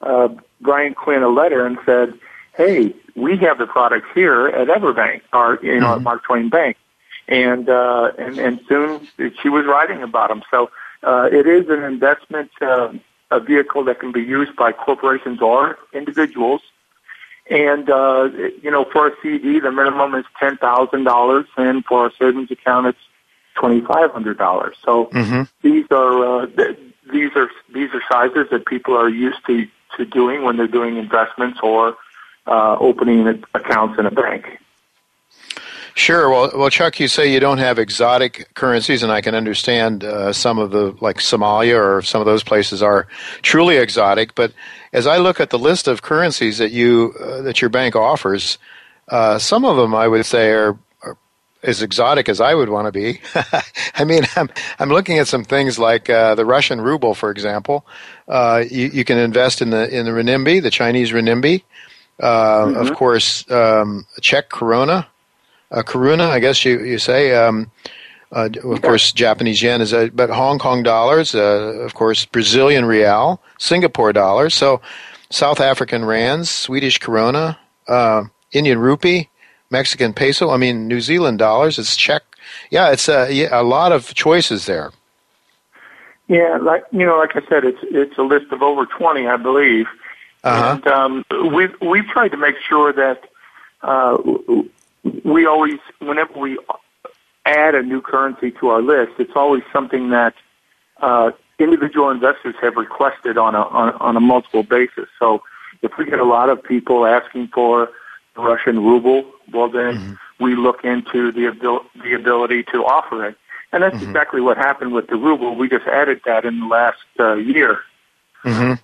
uh, Brian Quinn a letter and said, hey, we have the products here at EverBank, or, you know, mm-hmm. at Mark Twain Bank. And, uh, and, and soon she was writing about them. So, uh, it is an investment, uh, a vehicle that can be used by corporations or individuals. And, uh, you know, for a C D, the minimum is ten thousand dollars, and for a savings account, it's twenty-five hundred dollars. So mm-hmm. these are, uh, th- These are these are sizes that people are used to, to doing when they're doing investments or uh, opening accounts in a bank. Sure. Well, well, Chuck, you say you don't have exotic currencies, and I can understand uh, some of the, like Somalia or some of those places are truly exotic. But as I look at the list of currencies that you uh, that your bank offers, uh, some of them I would say are as exotic as I would want to be. I mean, I'm I'm looking at some things like uh, the Russian ruble, for example. Uh, you, you can invest in the in the renminbi, the Chinese renminbi. Uh, mm-hmm. Of course, um, Czech koruna, uh, koruna, I guess you you say. Um, uh, of okay. course, Japanese yen is, a, but Hong Kong dollars. Uh, of course, Brazilian real, Singapore dollars. So, South African rands, Swedish koruna, uh, Indian rupee, Mexican peso, I mean, New Zealand dollars, it's Czech. Yeah, it's a, yeah, a lot of choices there. Yeah, like, you know, like I said, it's it's a list of over twenty, I believe. Uh-huh. And um, we've, we've tried to make sure that uh, we always, whenever we add a new currency to our list, it's always something that uh, individual investors have requested on a, on, on a multiple basis. So if we get a lot of people asking for Russian ruble, well then mm-hmm. we look into the abil- the ability to offer it, and that's mm-hmm. exactly what happened with the ruble. We just added that in the last uh, year. Mm-hmm.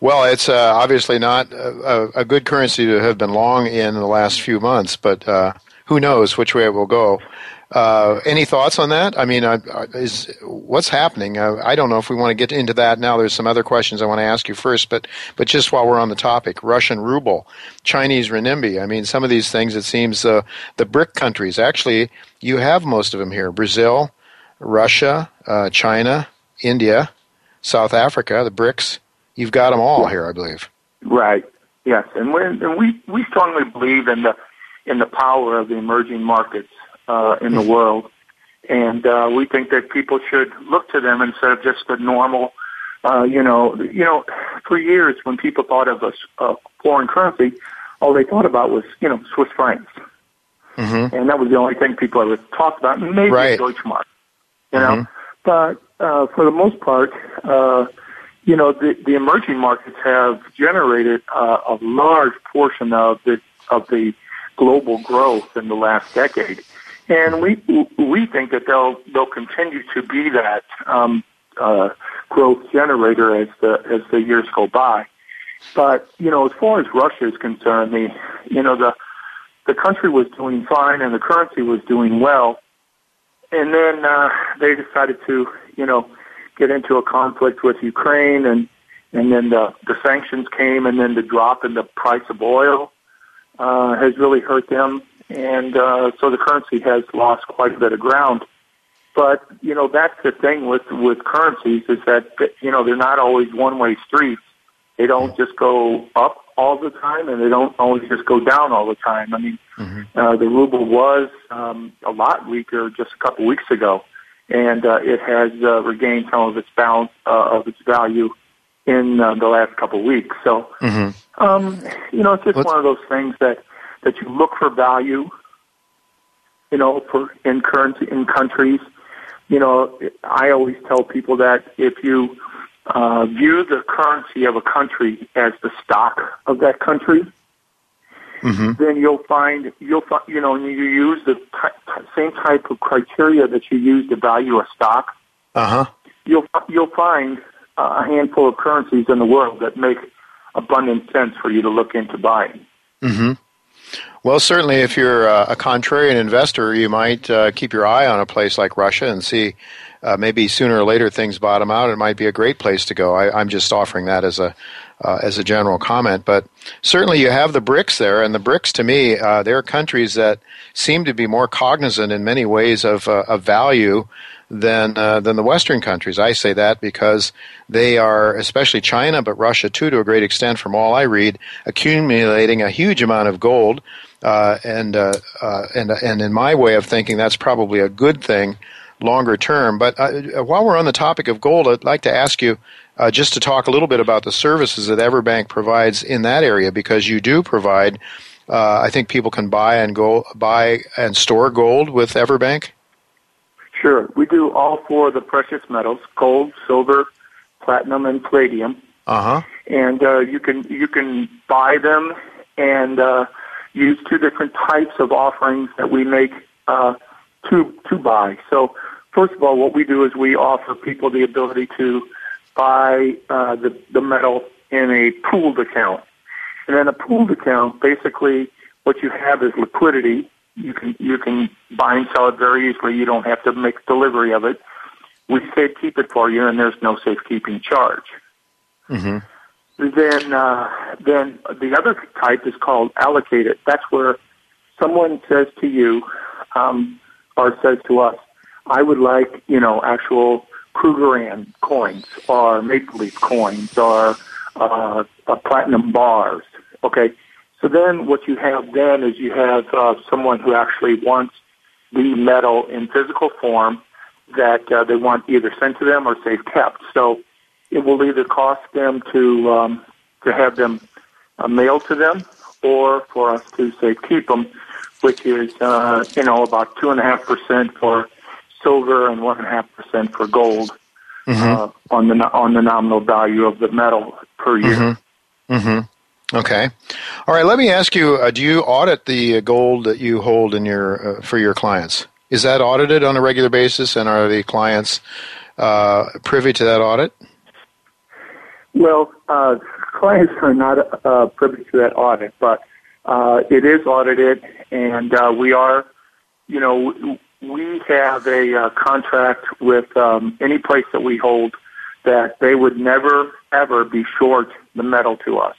Well, it's uh, obviously not a, a good currency to have been long in the last few months, but uh, who knows which way it will go. Uh, any thoughts on that? I mean, uh, is what's happening? Uh, I don't know if we want to get into that now. There's some other questions I want to ask you first, but but just while we're on the topic, Russian ruble, Chinese renminbi. I mean, some of these things, it seems uh, the BRIC countries, actually, you have most of them here. Brazil, Russia, uh, China, India, South Africa, the BRICS. You've got them all here, I believe. Right. Yes, and, we're, and we we strongly believe in the in the power of the emerging markets uh, in the world, and uh, we think that people should look to them instead of just the normal. Uh, you know, you know, for years when people thought of a, a foreign currency, all they thought about was you know Swiss francs, mm-hmm. and that was the only thing people ever talked about. Maybe right. Deutschmark, you mm-hmm. know, but uh, for the most part. Uh, You know, the, the emerging markets have generated uh, a large portion of the of the global growth in the last decade, and we we think that they'll they'll continue to be that um, uh, growth generator as the as the years go by. But you know, as far as Russia is concerned, the you know the the country was doing fine and the currency was doing well, and then uh, they decided to you know. get into a conflict with Ukraine, and and then the, the sanctions came, and then the drop in the price of oil uh, has really hurt them, and uh, so the currency has lost quite a bit of ground. But you know that's the thing with with currencies is that you know they're not always one-way streets. They don't just go up all the time, and they don't always just go down all the time. I mean, mm-hmm. uh, the ruble was um, a lot weaker just a couple weeks ago. And uh, it has uh, regained some of its balance uh, of its value in uh, the last couple of weeks. So, mm-hmm. um, you know, it's just Let's... one of those things that, that you look for value, you know, for in currency in countries. You know, I always tell people that if you uh, view the currency of a country as the stock of that country, mm-hmm. then you'll find, you'll find, you know, you use the t- same type of criteria that you use to value a stock. Uh-huh. You'll you'll find a handful of currencies in the world that make abundant sense for you to look into buying. Mm-hmm. Well, certainly, if you're uh, a contrarian investor, you might uh, keep your eye on a place like Russia and see. Uh, maybe sooner or later things bottom out. It might be a great place to go. I, I'm just offering that as a uh, as a general comment. But certainly you have the BRICS there, and the BRICS to me, uh, they're countries that seem to be more cognizant in many ways of, uh, of value than uh, than the Western countries. I say that because they are, especially China, but Russia too to a great extent from all I read, accumulating a huge amount of gold. Uh, and, uh, uh, and, and in my way of thinking, that's probably a good thing longer term. But uh, while we're on the topic of gold, I'd like to ask you uh, just to talk a little bit about the services that EverBank provides in that area, because you do provide, uh, I think people can buy and go buy and store gold with EverBank? Sure. We do all four of the precious metals, gold, silver, platinum, and palladium. Uh-huh. And uh, you can you can buy them and uh, use two different types of offerings that we make uh, to to buy. So first of all, what we do is we offer people the ability to buy uh, the, the metal in a pooled account. And in a pooled account, basically what you have is liquidity. You can you can buy and sell it very easily. You don't have to make delivery of it. We safekeep it for you, and there's no safekeeping charge. Mm-hmm. Then, uh, then the other type is called allocated. That's where someone says to you, um, or says to us, I would like, you know, actual Krugerrand coins or Maple Leaf coins or uh, uh, platinum bars, okay? So then what you have then is you have uh, someone who actually wants the metal in physical form that uh, they want either sent to them or safe kept. So it will either cost them to um, to have them uh, mailed to them or for us to safe keep them, which is, uh, you know, about two point five percent for silver and one point five percent for gold mm-hmm. uh, on the on the nominal value of the metal per year. Mm-hmm. Mm-hmm. Okay. All right, let me ask you, uh, do you audit the gold that you hold in your uh, for your clients? Is that audited on a regular basis, and are the clients uh, privy to that audit? Well, uh, clients are not uh, privy to that audit, but Uh, it is audited, and uh, we are, you know, We have a uh, contract with um, any place that we hold that they would never, ever be short the metal to us.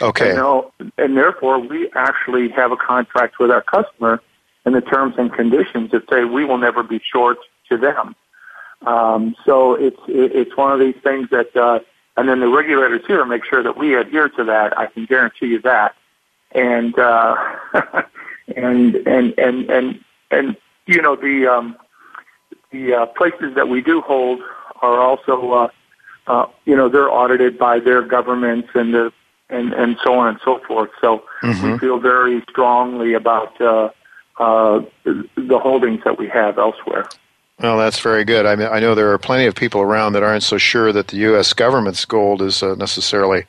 Okay. And, no, and therefore, we actually have a contract with our customer in the terms and conditions that say we will never be short to them. Um, so it's it's one of these things that, uh, and then the regulators here make sure that we adhere to that. I can guarantee you that. And uh, and and and and and you know the um, the uh, places that we do hold are also uh, uh, you know they're audited by their governments and the. And, and so on and so forth. So mm-hmm. we feel very strongly about uh, uh, the holdings that we have elsewhere. Well, that's very good. I mean, I know there are plenty of people around that aren't so sure that the U S government's gold is uh, necessarily,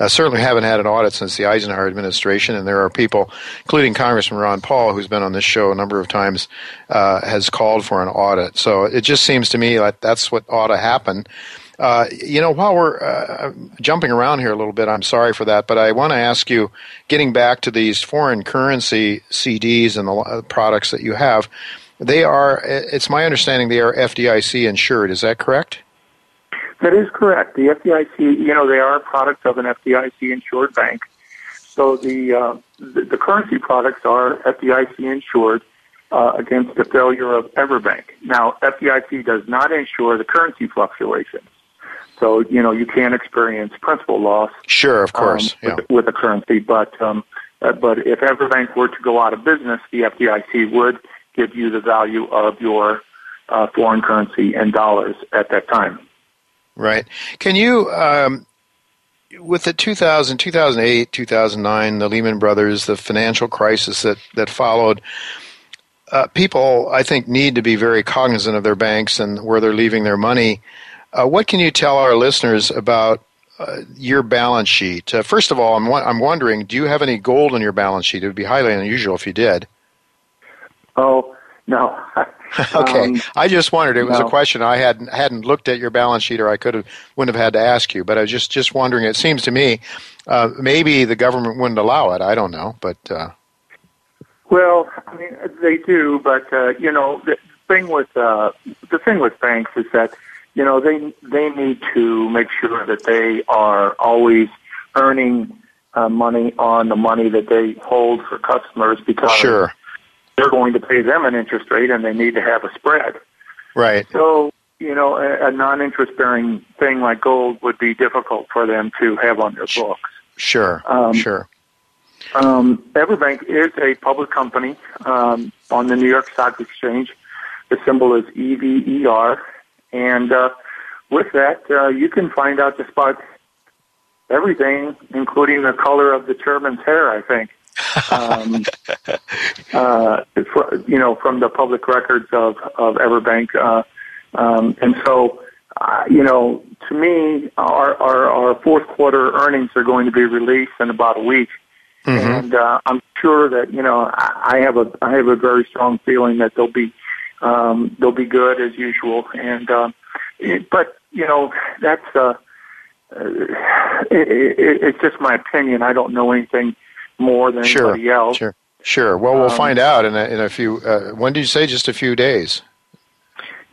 uh, certainly haven't had an audit since the Eisenhower administration, and there are people, including Congressman Ron Paul, who's been on this show a number of times, uh, has called for an audit. So it just seems to me like that's what ought to happen. Uh, you know, while we're uh, jumping around here a little bit, I'm sorry for that, but I want to ask you, getting back to these foreign currency C Ds and the uh, products that you have, they are, it's my understanding they are F D I C insured. Is that correct? That is correct. The F D I C, you know, they are a product of an F D I C insured bank. So the, uh, the, the currency products are F D I C insured uh, against the failure of EverBank. Now, F D I C does not insure the currency fluctuations. So, you know, you can experience principal loss. Sure, of course. Um, yeah. with, with a currency. But um, uh, but if EverBank were to go out of business, the F D I C would give you the value of your uh, foreign currency and dollars at that time. Right. Can you, um, with the two thousand, two thousand eight, two thousand nine, the Lehman Brothers, the financial crisis that, that followed, uh, people, I think, need to be very cognizant of their banks and where they're leaving their money. Uh, what can you tell our listeners about uh, your balance sheet? Uh, first of all, I'm wa- I'm wondering, do you have any gold on your balance sheet? It would be highly unusual if you did. Oh, no. okay. Um, I just wondered. It was no. a question I hadn't hadn't looked at your balance sheet, or I could have wouldn't have had to ask you. But I was just, just wondering. It seems to me uh, maybe the government wouldn't allow it. I don't know. But uh... Well, I mean, they do. But, uh, you know, the thing with uh, the thing with banks is that, you know, they they need to make sure that they are always earning uh, money on the money that they hold for customers, because sure. they're going to pay them an interest rate and they need to have a spread. Right. So, you know, a, a non-interest-bearing thing like gold would be difficult for them to have on their books. Sure, um, sure. Um, EverBank is a public company um, on the New York Stock Exchange. The symbol is E V E R. And uh, with that, uh, you can find out just about everything, including the color of the chairman's hair, I think, um, uh, for, you know, from the public records of, of EverBank. Uh, um, and so, uh, you know, to me, our, our, our fourth quarter earnings are going to be released in about a week. Mm-hmm. And uh, I'm sure that, you know, I, I have a I have a very strong feeling that they'll be Um, they'll be good as usual, and uh, it, but you know that's uh, it, it, it's just my opinion. I don't know anything more than sure, anybody else. Sure, sure. Well, we'll um, find out in a, in a few. Uh, when did you say? Just a few days.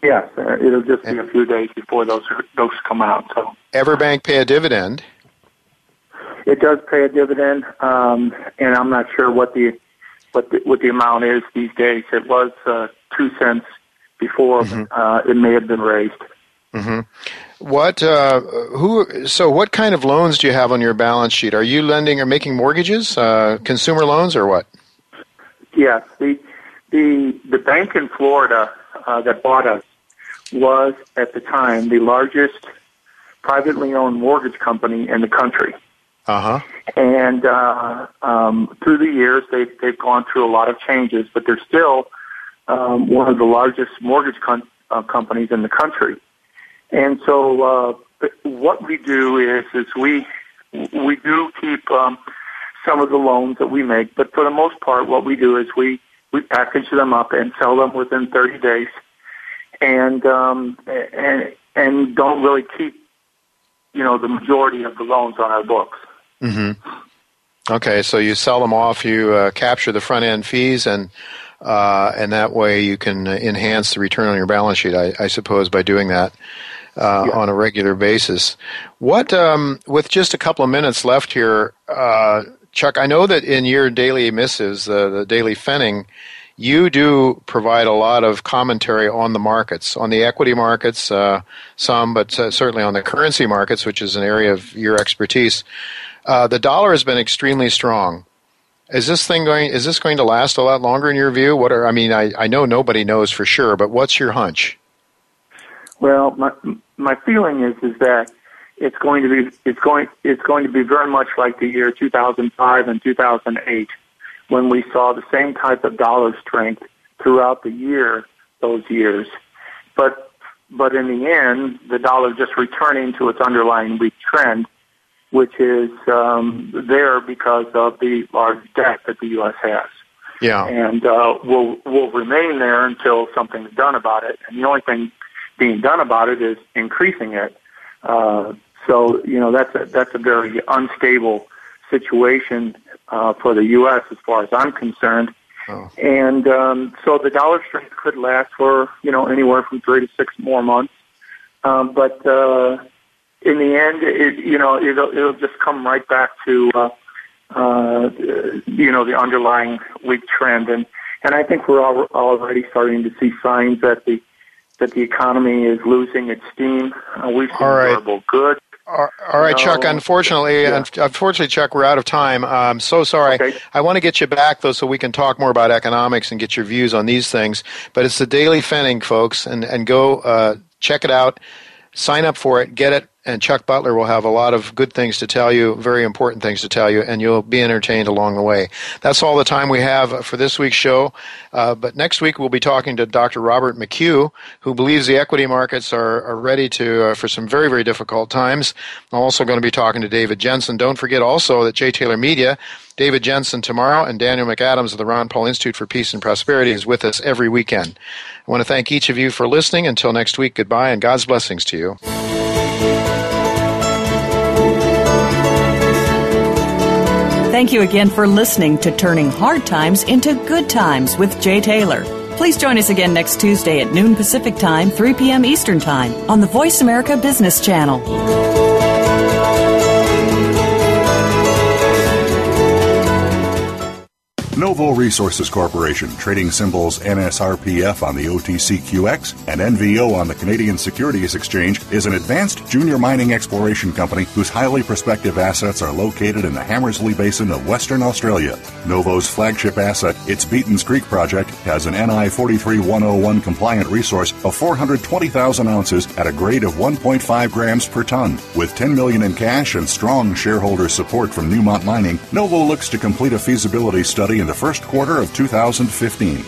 Yes, uh, it'll just be and, a few days before those are, those come out. So, EverBank pay a dividend. It does pay a dividend, um, and I'm not sure what the what the, what the amount is these days. It was. Uh, two cents before mm-hmm. uh, it may have been raised. Mm-hmm. What? Uh, who? So, what kind of loans do you have on your balance sheet? Are you lending or making mortgages, uh, consumer loans, or what? Yes. The the the bank in Florida uh, that bought us was at the time the largest privately owned mortgage company in the country. Uh-huh. And uh, um, through the years, they they've gone through a lot of changes, but they're still Um, one of the largest mortgage com- uh, companies in the country. And so uh, what we do is, is we we do keep um, some of the loans that we make, but for the most part, what we do is we, we package them up and sell them within thirty days and, um, and, and don't really keep, you know, the majority of the loans on our books. Mm-hmm. Okay, so you sell them off, you uh, capture the front-end fees, and uh, and that way you can enhance the return on your balance sheet, I, I suppose, by doing that uh, yeah. on a regular basis. What, um, with just a couple of minutes left here, uh, Chuck, I know that in your daily missives, uh, the Daily Pfennig, you do provide a lot of commentary on the markets, on the equity markets, uh, some, but certainly on the currency markets, which is an area of your expertise. Uh, the dollar has been extremely strong. Is this thing going? Is this going to last a lot longer in your view? What are? I mean, I, I know nobody knows for sure, but what's your hunch? Well, my my feeling is is that it's going to be it's going it's going to be very much like the year two thousand five and two thousand eight. When we saw the same type of dollar strength throughout the year, those years. But but in the end, the dollar just returning to its underlying weak trend, which is um, there because of the large debt that the U S has. Yeah. And uh, will will remain there until something's done about it. And the only thing being done about it is increasing it. Uh, so, you know, that's a, that's a very unstable situation Uh, for the U S as far as I'm concerned. Oh. And um, so the dollar strength could last for, you know, anywhere from three to six more months. Um, but uh, in the end, it, you know, it'll, it'll just come right back to, uh, uh, you know, the underlying weak trend. And, and I think we're all, already starting to see signs that the that the economy is losing its steam. Uh, we've seen durable goods. All right, no. Chuck, unfortunately, yeah. unfortunately, Chuck, we're out of time. I'm so sorry. Okay. I want to get you back, though, so we can talk more about economics and get your views on these things. But it's the Daily Pfennig, folks, and, and go uh, check it out. Sign up for it. Get it. And Chuck Butler will have a lot of good things to tell you, very important things to tell you, and you'll be entertained along the way. That's all the time we have for this week's show. Uh, but next week we'll be talking to Doctor Robert McHugh, who believes the equity markets are, are ready to uh, for some very, very difficult times. I'm also going to be talking to David Jensen. Don't forget also that Jay Taylor Media, David Jensen tomorrow, and Daniel McAdams of the Ron Paul Institute for Peace and Prosperity is with us every weekend. I want to thank each of you for listening. Until next week, goodbye, and God's blessings to you. Thank you again for listening to Turning Hard Times into Good Times with Jay Taylor. Please join us again next Tuesday at noon Pacific Time, three p.m. Eastern Time on the Voice America Business Channel. Novo Resources Corporation, trading symbols N S R P F on the O T C Q X and N V O on the Canadian Securities Exchange, is an advanced junior mining exploration company whose highly prospective assets are located in the Hammersley Basin of Western Australia. Novo's flagship asset, its Beatons Creek project, has an N I forty-three one oh one compliant resource of four hundred twenty thousand ounces at a grade of one point five grams per ton. With ten million dollars in cash and strong shareholder support from Newmont Mining, Novo looks to complete a feasibility study in the first quarter of two thousand fifteen.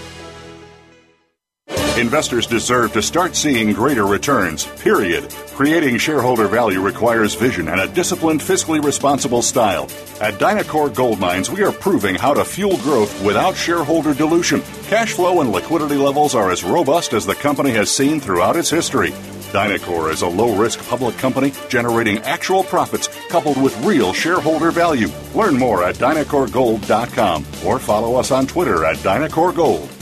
Investors deserve to start seeing greater returns, period. Creating shareholder value requires vision and a disciplined, fiscally responsible style. At Dynacor Gold Mines, we are proving how to fuel growth without shareholder dilution. Cash flow and liquidity levels are as robust as the company has seen throughout its history. Dynacor is a low-risk public company generating actual profits coupled with real shareholder value. Learn more at Dynacor Gold dot com or follow us on Twitter at Dynacor Gold.